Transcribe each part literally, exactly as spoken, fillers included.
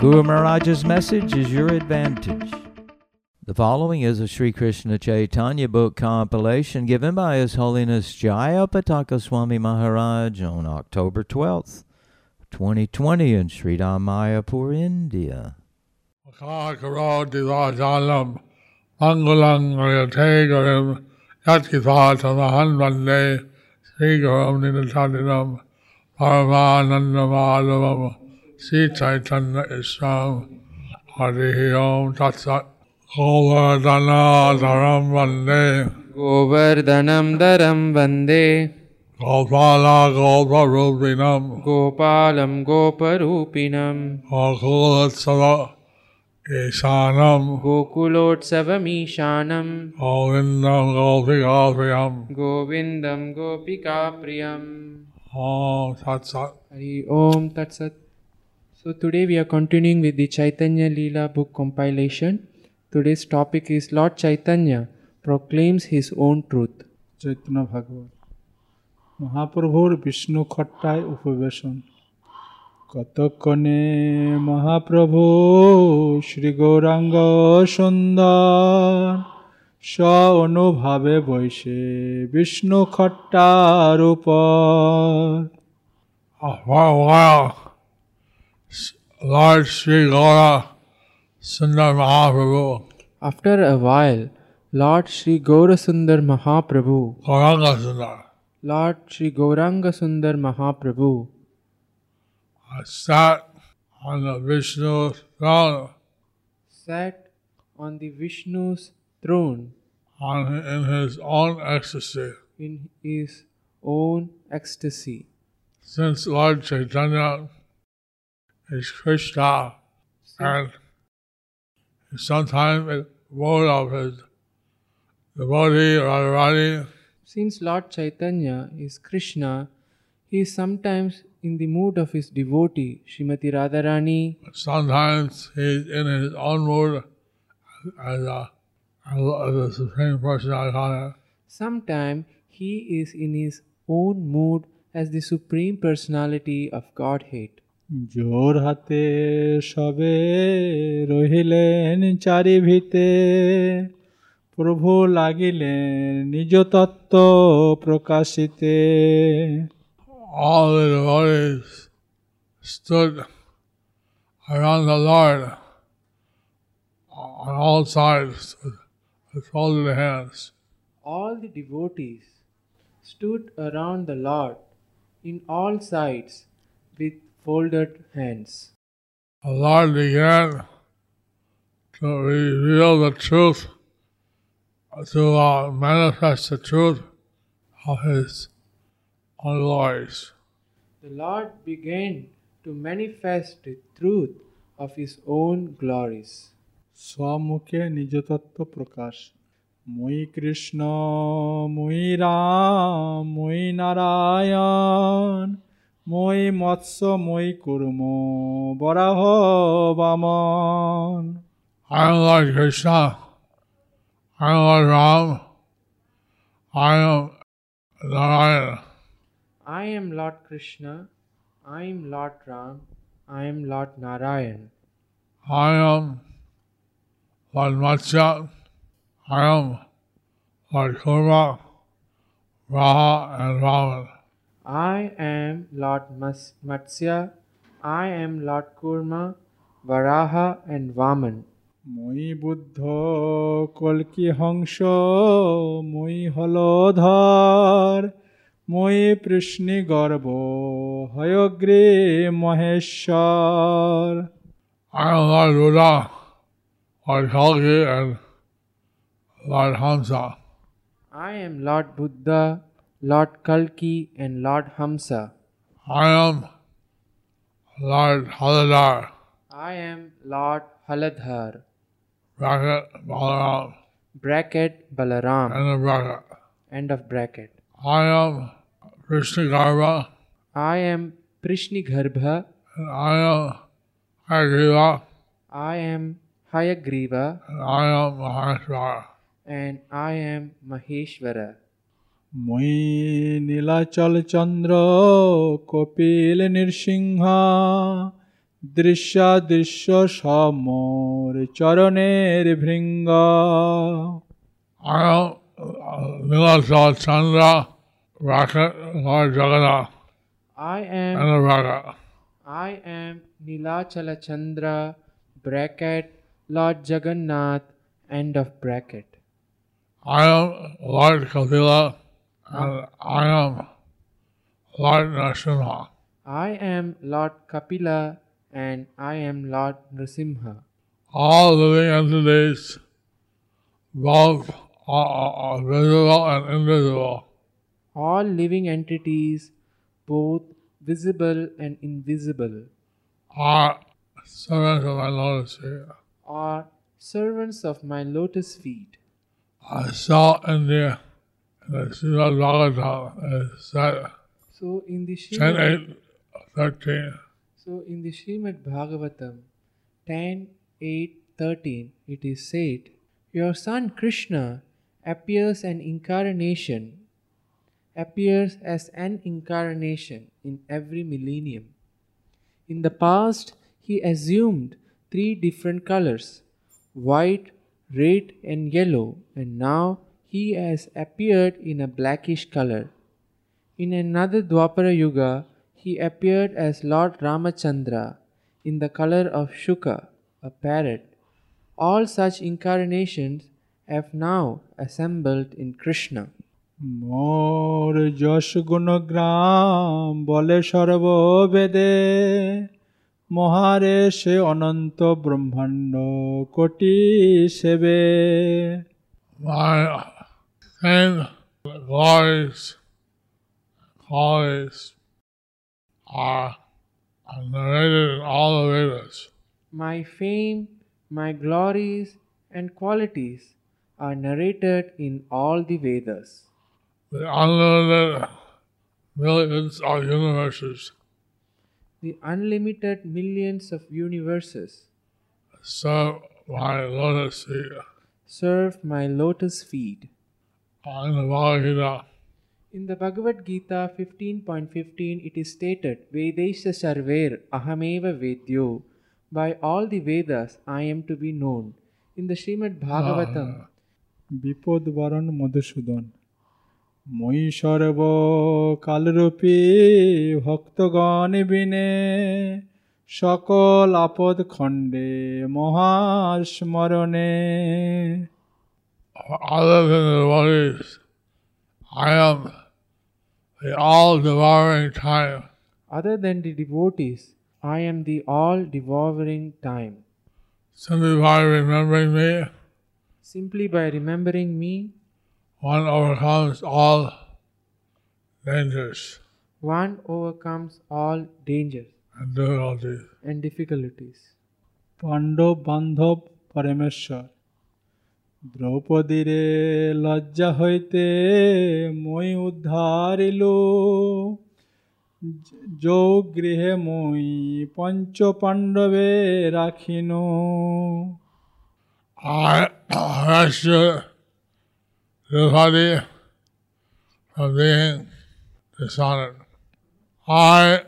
Guru Maharaj's message is your advantage. The following is a Sri Krishna Chaitanya book compilation given by His Holiness Jayapataka Swami Maharaj on October twelfth, twenty twenty in Sridham Mayapur, India. Mangalang Rayate Garim Yatkithatamahan Vande Sri Garam Nidatatinam Paramananda Madhavam Sri Chaitanya Isham Harihi Om Tatsat Govardhana Dharam Vande Govardhanam Dharam Vande Gopala Goparupinam Gopalam Goparupinam Akulatsava Ishanam Gokulotsavam Ishanam Govindam Gopikapriyam Govindam Gopikapriyam Om Tat Sat. Hari Om Tat Sat. So today we are continuing with the Chaitanya Leela book compilation. Today's topic is Lord Chaitanya proclaims his own truth. Chaitanya Bhagavat Mahaprabhur Vishnu Khattai Upavesan Katakane Mahaprabhu Shri Gauranga Sundar Sha Anubhave Vaishe Vishnu Khatta Rupar. For a while, Lord Shri Gaurasundar Mahaprabhu. After a while, Lord Shri Gaurasundar Mahaprabhu. Gauranga Sundar. Lord Shri Gauranga Sundar Mahaprabhu. I sat on the Vishnu's throne. Sat on the Vishnu's throne. On, in his own ecstasy. In his own ecstasy. Since Lord Chaitanya is Krishna, since and sometimes is mode of his devotee Radharani. Since Lord Chaitanya is Krishna, he is sometimes in the mood of his devotee, Shrimati Radharani. Sometimes he is in his own mood as a, as a Supreme Personality of Godhead. Sometimes he is in his own mood as the Supreme Personality of Godhead. Jor hate shabe rohilen chari bhite prabhu lagilen nijo tatto prakashite. All the devotees stood around the Lord on all sides with folded hands. All the devotees stood around the Lord in all sides with folded hands. The Lord began to reveal the truth, to uh, manifest the truth of His own glories. The Lord began to manifest the truth of His own glories. Swamukhe nijatattva prakash. Moi Krishna, moi Ram, moi Narayan, moi Matsya, moi Kurmo, Varaho Vaman. I am Lord Krishna, I am Lord Ram, I am Narayan. I am Lord Krishna, I am Lord Ram, I am Lord Narayan. I am Lord Matsya, I am Lord Kurma, Raha and Ravan. I am Lord Matsya, I am Lord Kurma, Varaha and Vaman. Moi Buddha Kalki Hangsha, moi Halodhar. Moi Prishni Garbo Hayogri Maheshwar. I am Lord Buddha, Lord Kalki and Lord Hamsa. I am Lord Buddha, Lord Kalki and Lord Hamsa. I am Lord Halodhar. I am Lord Haladhar. Bracket Balaram. Bracket Balaram. End of bracket. End of bracket. I am Prishnigarbha. I am Prishnigarbha. And I am Hayagriva. I am Hayagriva. And I am Maheshwara. And I am Maheshwara. Moi Nilachal Chandra Kopil Nirshingha Drishya Drishya Shamor Charane Bhringa. I am Nilachal Chandra Rakat Lord Jagannath. I am and Rakat. I am Nilachala Chandra bracket Lord Jagannath end of bracket. I am Lord Kapila. And I am Lord Narasimha. I am Lord Kapila and I am Lord Narasimha. All living entities, both are visible and invisible. All living entities, both visible and invisible, are servants of my lotus feet. Are servants of my lotus feet. I saw in the Srimad Bhagavatam is said. So in the Srimad Bhagavatam, so in the Srimad Bhagavatam, ten eight thirteen, it is said, your son Krishna appears an incarnation, appears as an incarnation in every millennium. In the past, he assumed three different colors: white, red, and yellow, and now he has appeared in a blackish color. In another Dvapara Yuga, he appeared as Lord Ramachandra in the color of Shuka, a parrot. All such incarnations have now assembled in Krishna. Mor Yash Gunagram Bole Sarva Vede Mohare Se Ananta Brahmando Koti Seve. My ten glories, qualities are narrated in all the Vedas. My fame, my glories, and qualities are narrated in all the Vedas. The unlimited millions of universes. The unlimited millions of universes. Serve my lotus feet. Serve my lotus feet. In the Bhagavad Gita. In the Bhagavad Gita fifteen point fifteen, it is stated, Vedesha Sarver Ahameva Vedyo. By all the Vedas, I am to be known. In the Srimad Bhagavatam, Bipodvaran Madhusudan. Moi sarva kalrupi bhaktagane bine সকল আপদ খণ্ডে মহার স্মরণে। Other than the bodies, I am the all-devouring time. Other than the devotees, I am the all-devouring time. Simply by remembering me, simply by remembering me, one overcomes all dangers. One overcomes all dangers. And difficulties. And difficulties. Pando Bandhav Parameshwar Draupadi Lajja Hoite Moi Udharilo Jo Grihe Moi Pancho Pandave Rakhino. I rescue Draupadi from being dishonored. I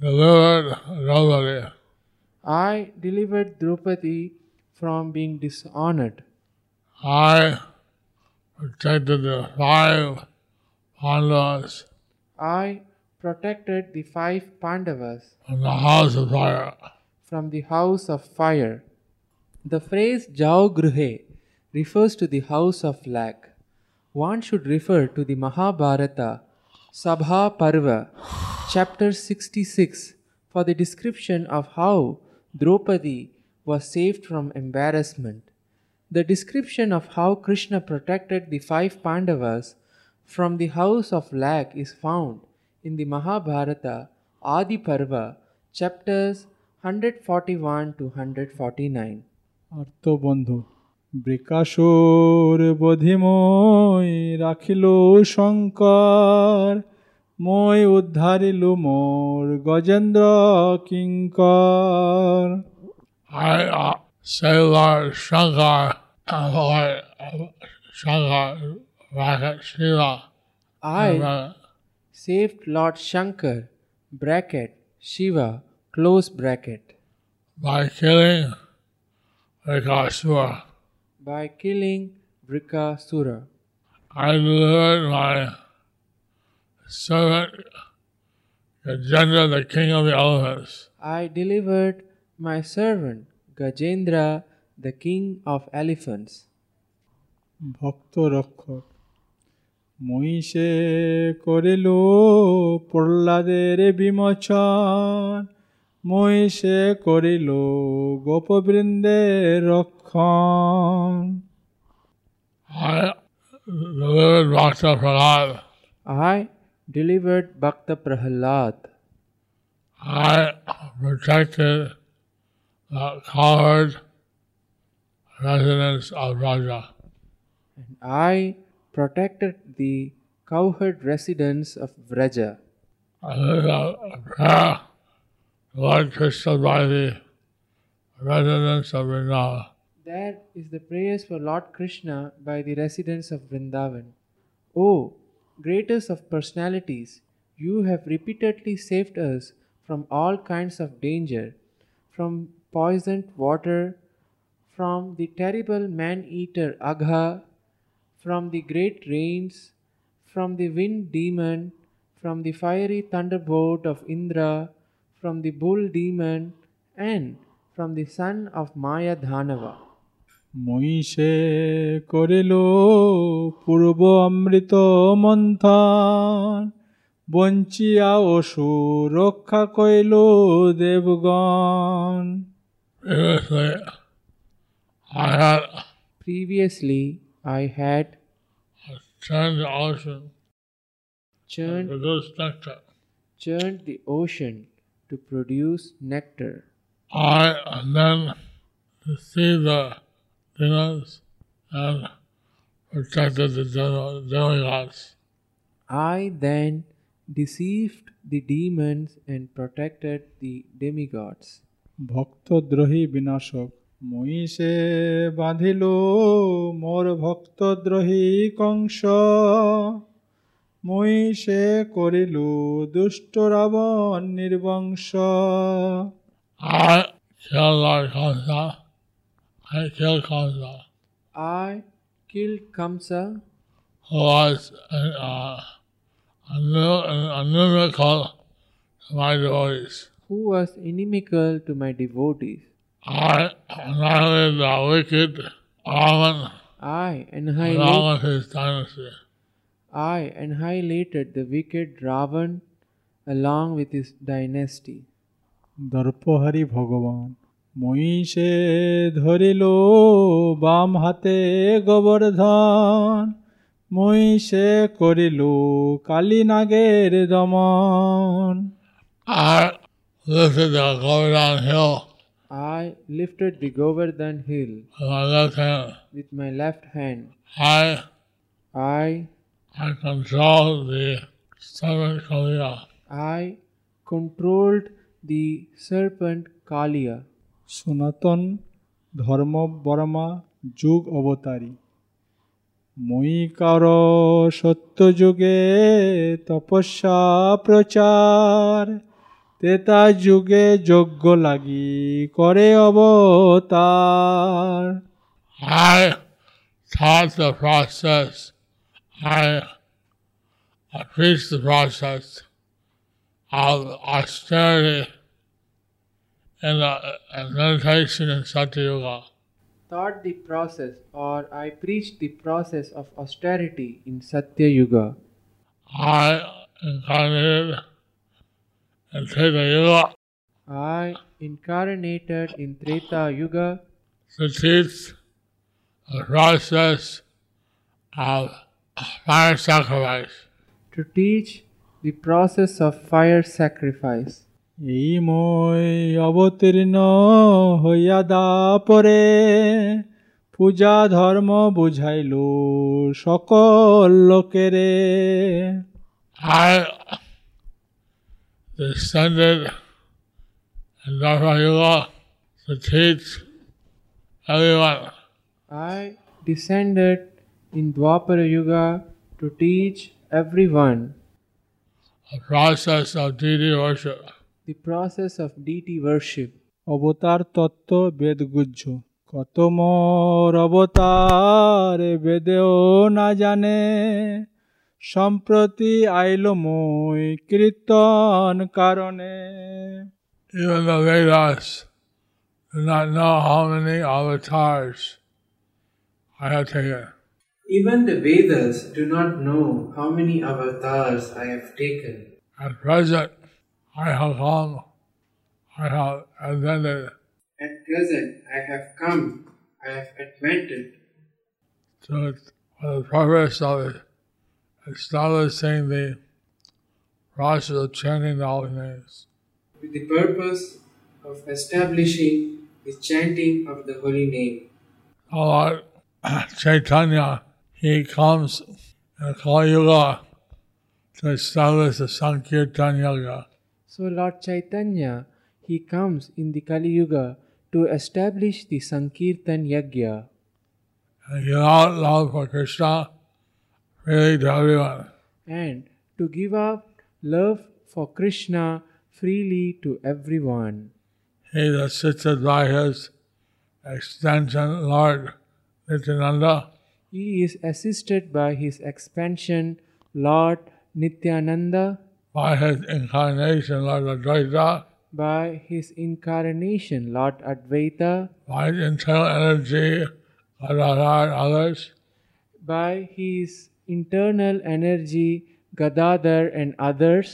delivered Draupadi. I delivered Draupadi from being dishonored. I protected the five Pandavas. I protected the five Pandavas from the house of fire. From the house of fire. The phrase Jau Gruhe refers to the house of lack. One should refer to the Mahabharata, Sabha Parva, chapter sixty-six, for the description of how Draupadi was saved from embarrassment. The description of how Krishna protected the five Pandavas from the house of lack is found in the Mahabharata, Adi Parva, chapters one forty-one to one forty-nine. Artho bandhu Vrikasur bodhimoy rakhilo shankar moy uddharilo mor Gajendra kinkar. I uh, say Lord Shankar and Lord Shankar bracket Shiva. I saved Lord Shankar bracket Shiva close bracket by killing Vrikasura. By killing Vrikasura. I delivered my servant Gajendra, the king of the elephants. I delivered my servant Gajendra, the king of elephants. Bhakta Rakhar Moise Korilo Purladere Bimachan Moise Korilo Gopabrinde Rakhan. I delivered Bhakta Prahlad. I delivered Bhakta Prahlad. I protected the coward residents of Raja. And I protected the cowherd residents of Vraja. I did a prayer to Lord Krishna by the residents of Vrindavan. That is the prayers for Lord Krishna by the residents of Vrindavan. O greatest of personalities, you have repeatedly saved us from all kinds of danger, from poisoned water, from the terrible man-eater Agha, from the great rains, from the wind demon, from the fiery thunderbolt of Indra, from the bull demon, and from the son of Maya Dhanava. Moise korelo purbo amrito manthan, bonchiya oshu rokha koilo devgan. Previously, I had... Previously, I had churned the ocean churned, to produce nectar. Churned the ocean to produce nectar. I then deceived the demons and protected the demigods. I then deceived the demons and protected the demigods. Bhakta Drahi Vinashak Moise Badhilo Mor Bhakta Drahi Kangsha Moise Korilo Dushto Ravan Nirvangsha. I killed Lord Kamsa. I killed Kamsa. I killed Kamsa. Who was an, uh, a, new, an inimical to my devotees. Who was inimical to my devotees. I annihilated the wicked Ravan. I annihilated along with his dynasty. I annihilated the wicked Ravan along with his dynasty. Darpahari Bhagavan Moise Dharilo Bam Hate Govardhan Moise Korilo Kali Nager Daman. I lifted the Govardhan hill. I lifted the Govardhan hill with my left hand. With my left hand. I, I, I controlled the serpent Kaliya. I controlled the serpent Kaliya. Sunatan Dharma Brahma Jug Avatari Moi Karo Satya Yuge Tapasya Prachar Treta Yuga Yogya Lagi Kare Avatar. I taught the process. I preached the process of austerity and, the, and meditation in Satya Yuga. Taught the process, or I preached the process of austerity in Satya Yuga. I incarnated. In Treta Yuga. I incarnated in Treta Yuga to teach the process of fire sacrifice. To teach the process of fire sacrifice. এই মই অবতীর্ণ হইয়া দাপরে পূজা ধর্ম বুঝাইল সকল লোকেরে। I descended in Dvapara Yuga to teach everyone. I descended in Dvapara Yuga to teach everyone. The process of deity worship. The process of deity worship. Avatar tattva vedgujjo kato mor avatare vedeo na jane samprati ailo moi kirtan karone. Even the Vedas do not know how many avatars I have taken. Even the Vedas do not know how many avatars I have taken. At present, I have come, I have advented. At present, I have come, I have advented. So, for the purpose of establishing the process of chanting the holy names. With the purpose of establishing the chanting of the holy name. Lord Caitanya, he comes in Kali Yuga to establish the Sankirtan Yajna. So Lord Chaitanya, he comes in the Kali Yuga to establish the Sankirtan Yajna. And give out love for Krishna freely to everyone. And to give out love for Krishna freely to everyone. He is assisted by his extension, Lord Nityananda. He is assisted by his expansion, Lord Nityananda. By his incarnation, Lord Advaita. By his incarnation, Lord Advaita. By his internal energy, Gadadhar and others. By his internal energy, Gadadhar and others.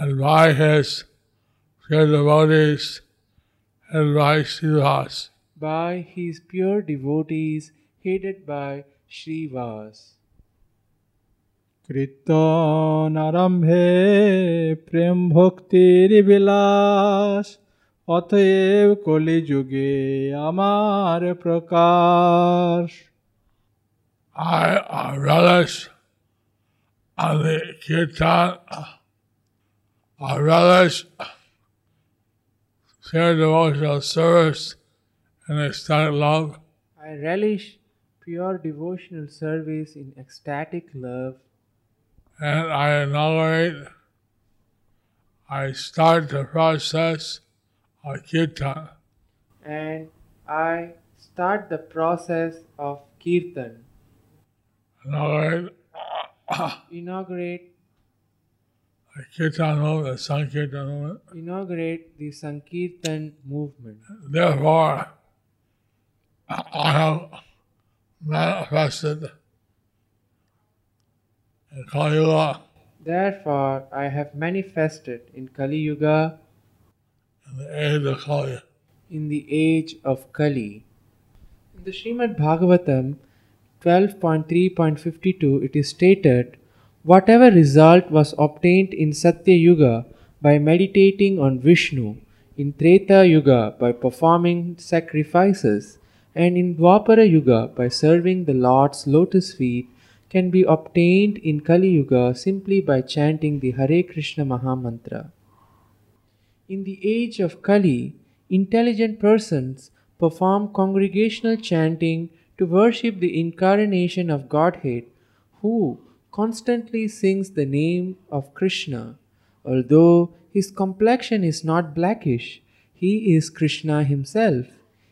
And by his pure devotees, headed by Srivas. By his pure devotees, headed by Srivas. Kritta narambhe prem bhakti rivilas athaev kali yuge amar prakash. I relish on the kirtan. I relish pure devotional service and ecstatic love. I relish pure devotional service in ecstatic love. And I inaugurate, I start the process of Kirtan. And I start the process of Kirtan. Inaugurate. Inaugurate. The Kirtan movement, the Sankirtan movement. Inaugurate the Sankirtan movement. Therefore, I have manifested in Kali Yuga. Therefore, I have manifested in Kali Yuga. In the age of Kali. In the age of Kali. In the Srimad Bhagavatam twelve point three point fifty-two, it is stated, whatever result was obtained in Satya Yuga by meditating on Vishnu, in Treta Yuga by performing sacrifices, and in Dvapara Yuga by serving the Lord's lotus feet, can be obtained in Kali Yuga simply by chanting the Hare Krishna Maha Mantra. In the age of Kali, intelligent persons perform congregational chanting to worship the incarnation of Godhead, who constantly sings the name of Krishna. Although his complexion is not blackish, he is Krishna himself.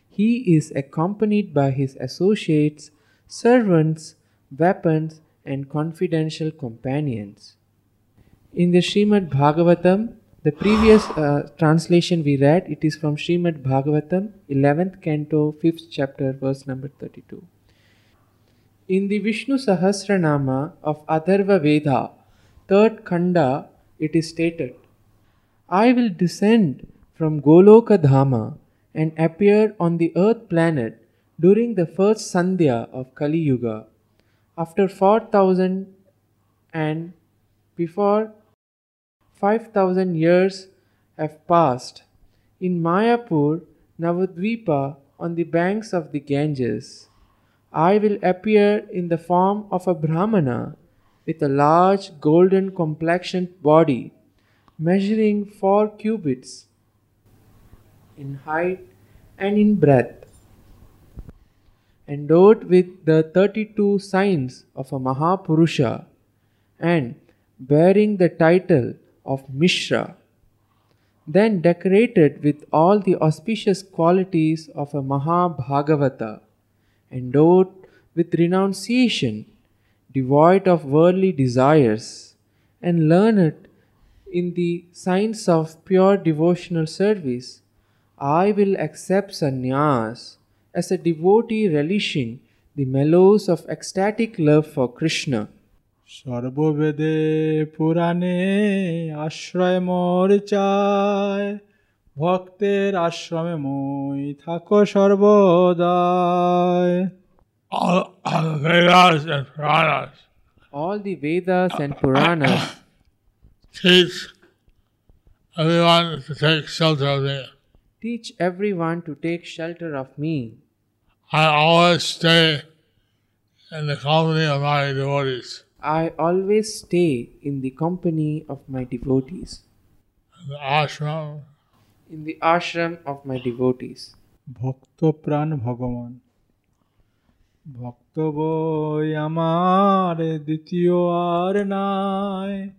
He is accompanied by his associates, servants, weapons and confidential companions. In the Srimad Bhagavatam, the previous uh, translation we read, it is from Srimad Bhagavatam, eleventh canto, fifth chapter, verse number thirty-two. In the Vishnu Sahasranama of Atharva Veda, third khanda, it is stated, I will descend from Goloka Dhama and appear on the earth planet during the first sandhya of Kali Yuga. After four thousand and before five thousand years have passed. In Mayapur, Navadvipa, on the banks of the Ganges, I will appear in the form of a Brahmana with a large golden complexioned body, measuring four cubits in height and in breadth, endowed with the thirty-two signs of a Mahapurusha and bearing the title of Mishra, then decorated with all the auspicious qualities of a Mahabhagavata, endowed with renunciation, devoid of worldly desires, and learned in the science of pure devotional service, I will accept sannyas as a devotee relishing the mellows of ecstatic love for Krishna. Sarvavede purane ashraya morchai bhakter ashrame moi thako sarvodai. All the Vedas and Puranas. All the Vedas and Puranas teach everyone to take shelter of me. Teach everyone to take shelter of me. I always stay in the company of my devotees. I always stay in the company of my devotees. In the ashram. In the ashram of my devotees. Bhakta Pran Bhagavan. Bhakta Boy Amar Dityo Arnai.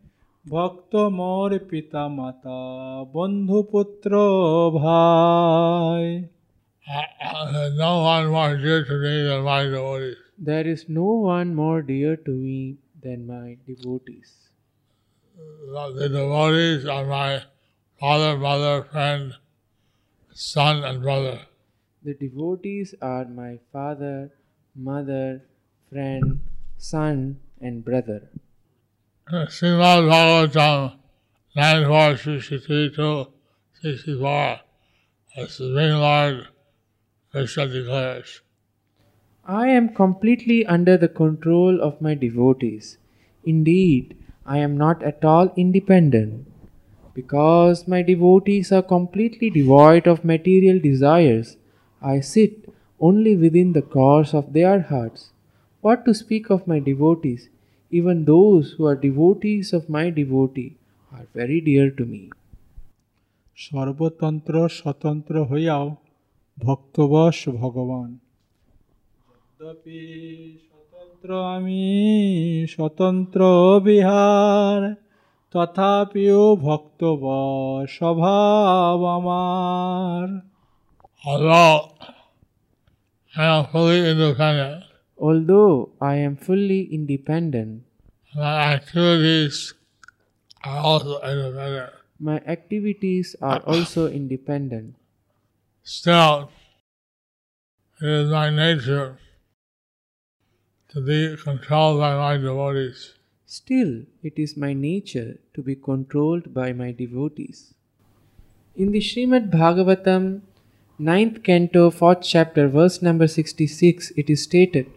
Bhakta Mor Pita Mata Bandhu Putra Bhai. No one more dear to me than my devotees. There is no one more dear to me than my devotees. The devotees are my father, mother, friend, son and brother. The devotees are my father, mother, friend, son and brother. Srimad Bhagavatam nine four sixty-three to sixty-four, the Supreme Lord Krishna declares, I am completely under the control of my devotees. Indeed, I am not at all independent. Because my devotees are completely devoid of material desires, I sit only within the course of their hearts. What to speak of my devotees? Even those who are devotees of my devotee are very dear to me. Sarvatantra Satantra Hoyao Bhaktavash Bhagavan. Dapi Satantra Ami Satantra Vihar Tathapiyo Bhaktava Shabhavamar. Although I am fully independent, although I am fully independent, my activities are also independent. My activities are also independent. Still, it is my nature to be controlled by my devotees. Still, it is my nature to be controlled by my devotees. In the Srimad Bhagavatam, ninth Canto, fourth Chapter, verse number sixty-six, it is stated,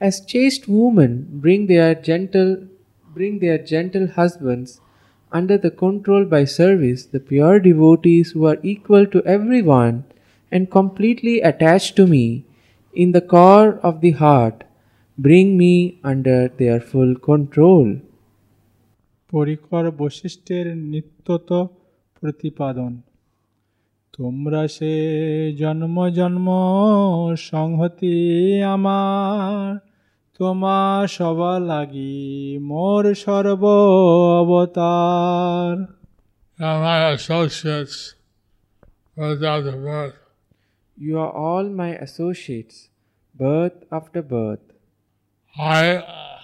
as chaste women bring their gentle, bring their gentle husbands under the control by service, the pure devotees who are equal to everyone and completely attached to me in the core of the heart, bring me under their full control. Porikar Boshishter Nittoto Pratipadan. Tumra se janma janma sanghati amar. Toma shavalagi mor sarva avatar. You are my associates birth after birth. You are all my associates birth after birth. I uh,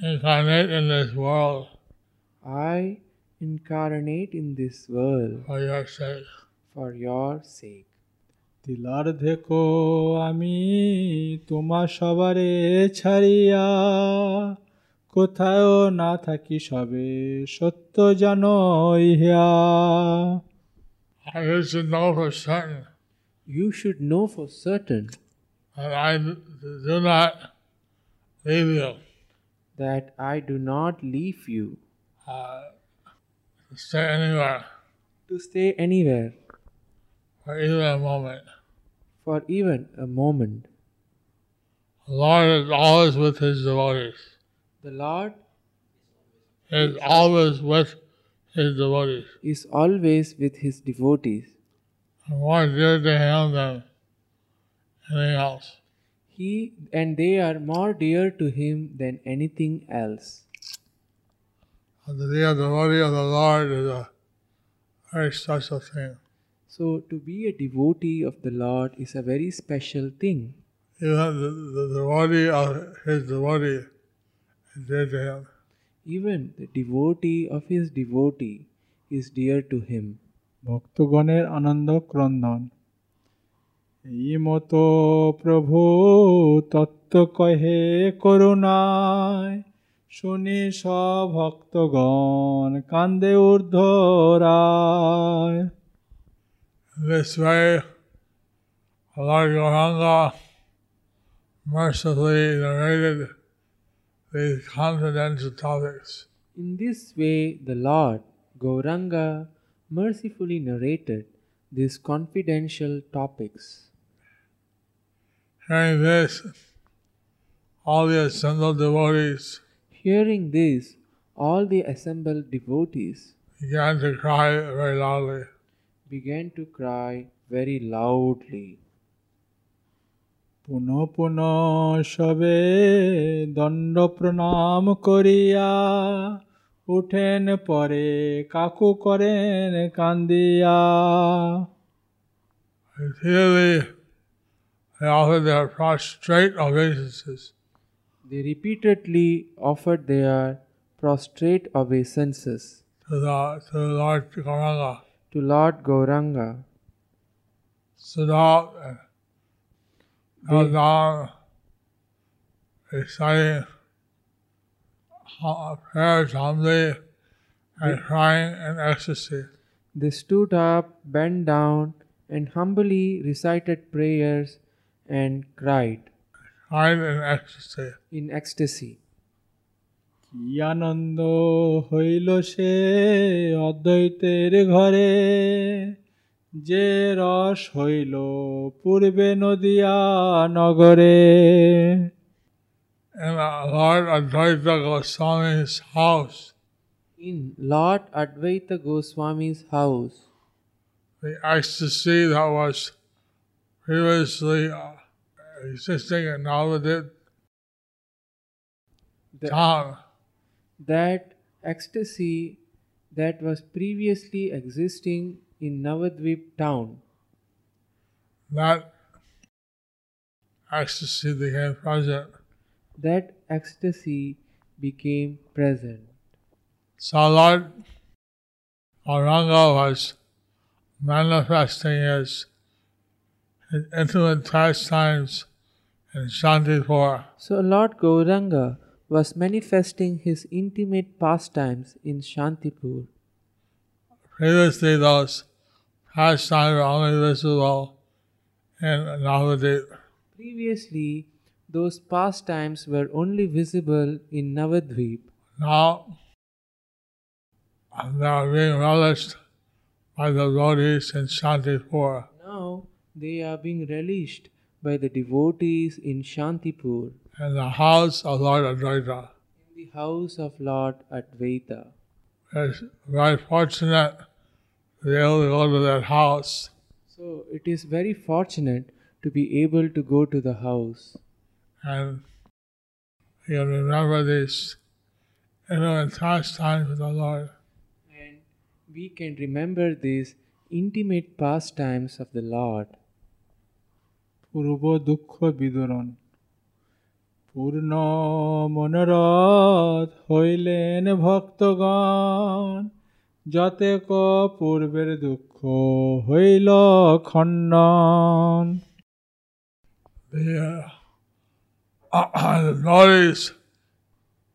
incarnate in this world. I incarnate in this world. For your sake. For your sake. Tilardheko ami tuma shabare chariya kothayo na thaki shabe satto jano ihya. You should know for certain. You should know for certain. And I do not leave you. That I do not leave you. Uh, stay anywhere. To stay anywhere. For even a moment. For even a moment. The Lord is always with His devotees. The Lord is always with His devotees. Is always with His devotees. More dear to Him than anything else. He and they are more dear to Him than anything else. And to be a devotee of the Lord is a very special thing. So to be a devotee of the Lord is a very special thing. Even the, the devotee of his devotee is dear to him. Even the devotee of his devotee is dear to him. Bhaktagoner ananda krandan. Imoto prabhu tattva kahe karunai. Shuni sha bhaktagon kande urdhorai. This way, Lord Gauranga mercifully narrated these confidential topics. In this way, the Lord Gauranga mercifully narrated these confidential topics. Hearing this, all the assembled devotees Hearing this, all the assembled devotees began to cry very loudly. Began to cry very loudly. Puno puno shabe danda pranam koriya uthen pare kaku karen kandiya. Repeatedly, they offered their prostrate obeisances. They repeatedly offered their prostrate obeisances to, the, to Lord Gauranga. To Lord Gauranga. Stood up and held down, reciting prayers humbly and crying in ecstasy. They stood up, bent down, and humbly recited prayers and cried. I'm in ecstasy. In ecstasy. Yanando hoilo she advaiter ghare je rash hoilo purbe nodiya nagare. In Lord Advaita Goswami's house. In Lord Advaita Goswami's house. The ecstasy that was previously existing and knowledge, the, that ecstasy that was previously existing in Navadvip town. That ecstasy became present. That ecstasy became present. So Lord Gauranga was manifesting his His intimate pastimes in Shantipur. So Lord Gauranga was manifesting his intimate pastimes in Shantipur. Previously those pastimes were only visible in Navadvip. Previously those pastimes were only visible in Navadvip. Now they are being relished by the devotees in Shantipur. Now they are being relished by the devotees in Shantipur. In the house of Lord Advaita. In the house of Lord Advaita. It's very fortunate to be able to go to that house. So it is very fortunate to be able to go to the house. And you remember this intimate pastime with the Lord. And we can remember these intimate pastimes of the Lord. Purva dukkha viduran purna monarat hoilen bhaktagan jate ko purver dukkho hoila khannan. The devotees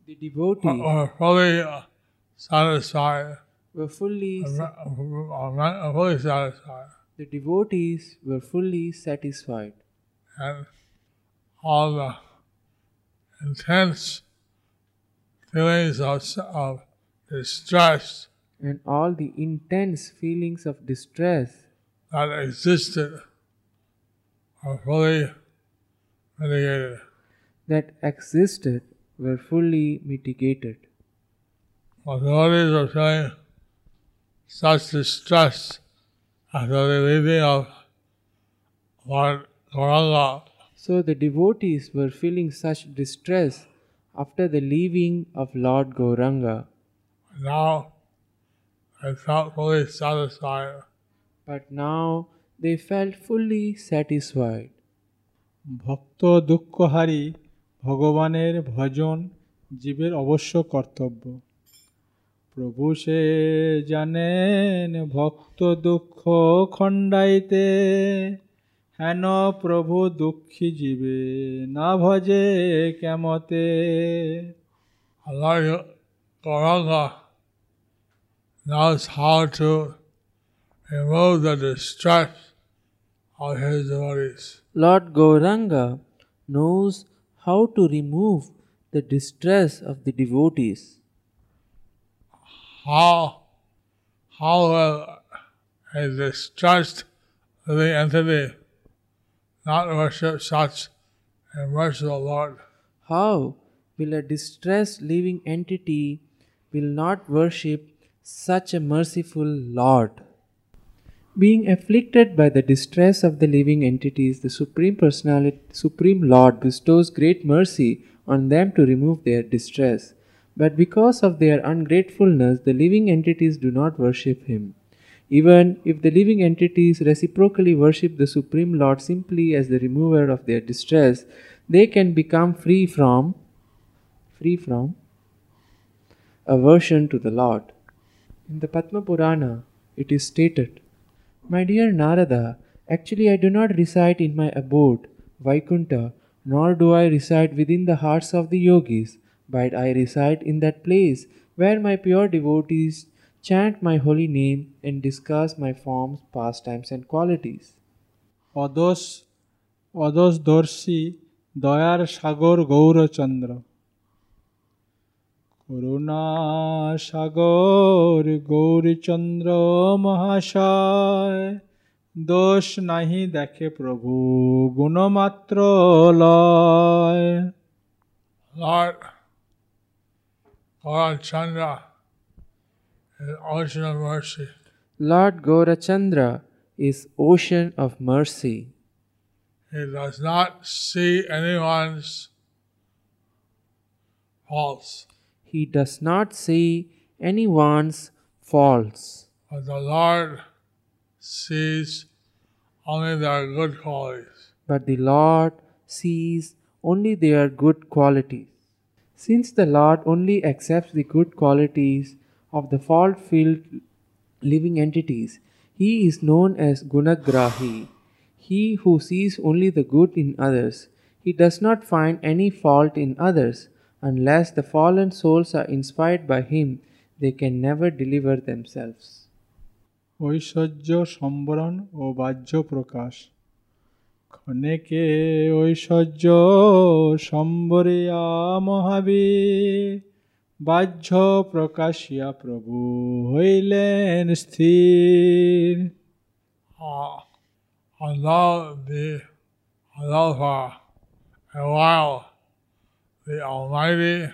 the devotees were fully satisfied. Were fully satisfied. The devotees were fully satisfied. And all the intense feelings of, of distress and all the intense feelings of distress that existed are fully mitigated. That existed were fully mitigated. Authorities are saying such distress after the leaving of Lord Gauranga. So the devotees were feeling such distress after the leaving of Lord Gauranga. Now they felt fully satisfied. But now they felt fully satisfied. Bhakta dukkha hari Bhagavaner bhajan jiber avashya kartabya. Prabhu se janen bhakta dukkha khandaite hena prabhu dukkhi jibe na bhaje kamate. Allah Gauranga knows how to remove the distress of his devotees. Lord Gauranga knows how to remove the distress of the devotees. How, how will a distressed living entity not worship such a merciful Lord? How will a distressed living entity will not worship such a merciful Lord? Being afflicted by the distress of the living entities, the Supreme Personality, Supreme Lord bestows great mercy on them to remove their distress. But because of their ungratefulness, the living entities do not worship Him. Even if the living entities reciprocally worship the Supreme Lord simply as the remover of their distress, they can become free from, free from aversion to the Lord. In the Padma Purana, it is stated, "My dear Narada, actually I do not reside in my abode, Vaikuntha, nor do I reside within the hearts of the yogis, but I reside in that place where my pure devotees chant my holy name and discuss my forms, pastimes and qualities." Odos Odos Dorsi Dayar Shagor Gaurachandra Karuna Shagor Gaurachandra Mahashaya Dosh Nahi Dekhe Prabhu Gunamatra Laya. Lord Gaurachandra is ocean of mercy. Lord Gaurachandra is ocean of mercy. He does not see anyone's faults. He does not see anyone's faults. But the Lord sees only their good qualities. But the Lord sees only their good qualities. Since the Lord only accepts the good qualities of the fault-filled living entities, He is known as Gunagrahi, He who sees only the good in others. He does not find any fault in others. Unless the fallen souls are inspired by Him, they can never deliver themselves. Oishajya Sambaran Obajya Prakash Khaneke Oishajya Sambariya Mahavi Bajya Prakashya Prabhu Hoilen Sthir. Allow the, allow for a while the Almighty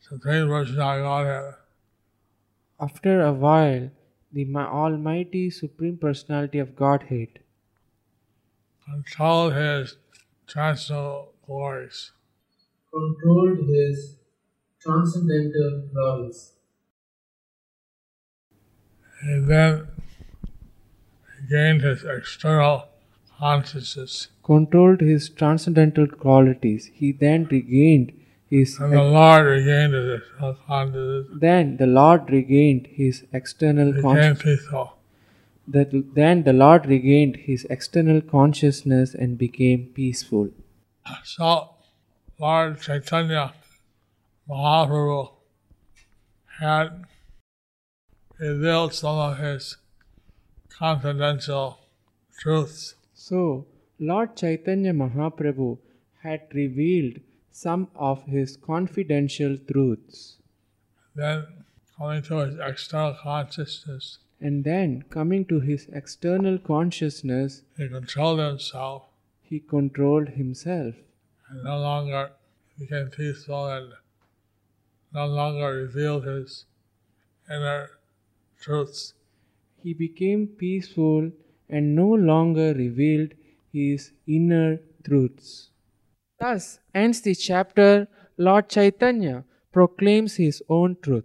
Supreme Personality Godhead. After a while, the Almighty Supreme Personality of Godhead controlled His transcendental glories. Controlled His transcendental glories. He then gained His external consciousness. Controlled His transcendental qualities. He then regained his. And the ex- Lord regained his external consciousness. Then the Lord regained his external consciousness. The, then the Lord regained his external consciousness and became peaceful. So, Lord Chaitanya Mahaprabhu had revealed some of his confidential truths. So, Lord Chaitanya Mahaprabhu had revealed some of his confidential truths. Then coming to his external consciousness. And then, coming to his external consciousness, he controlled himself. He controlled himself. And no longer became peaceful and no longer revealed his inner truths. He became peaceful and no longer revealed his inner truths. Thus ends the chapter, Lord Chaitanya proclaims his own truth.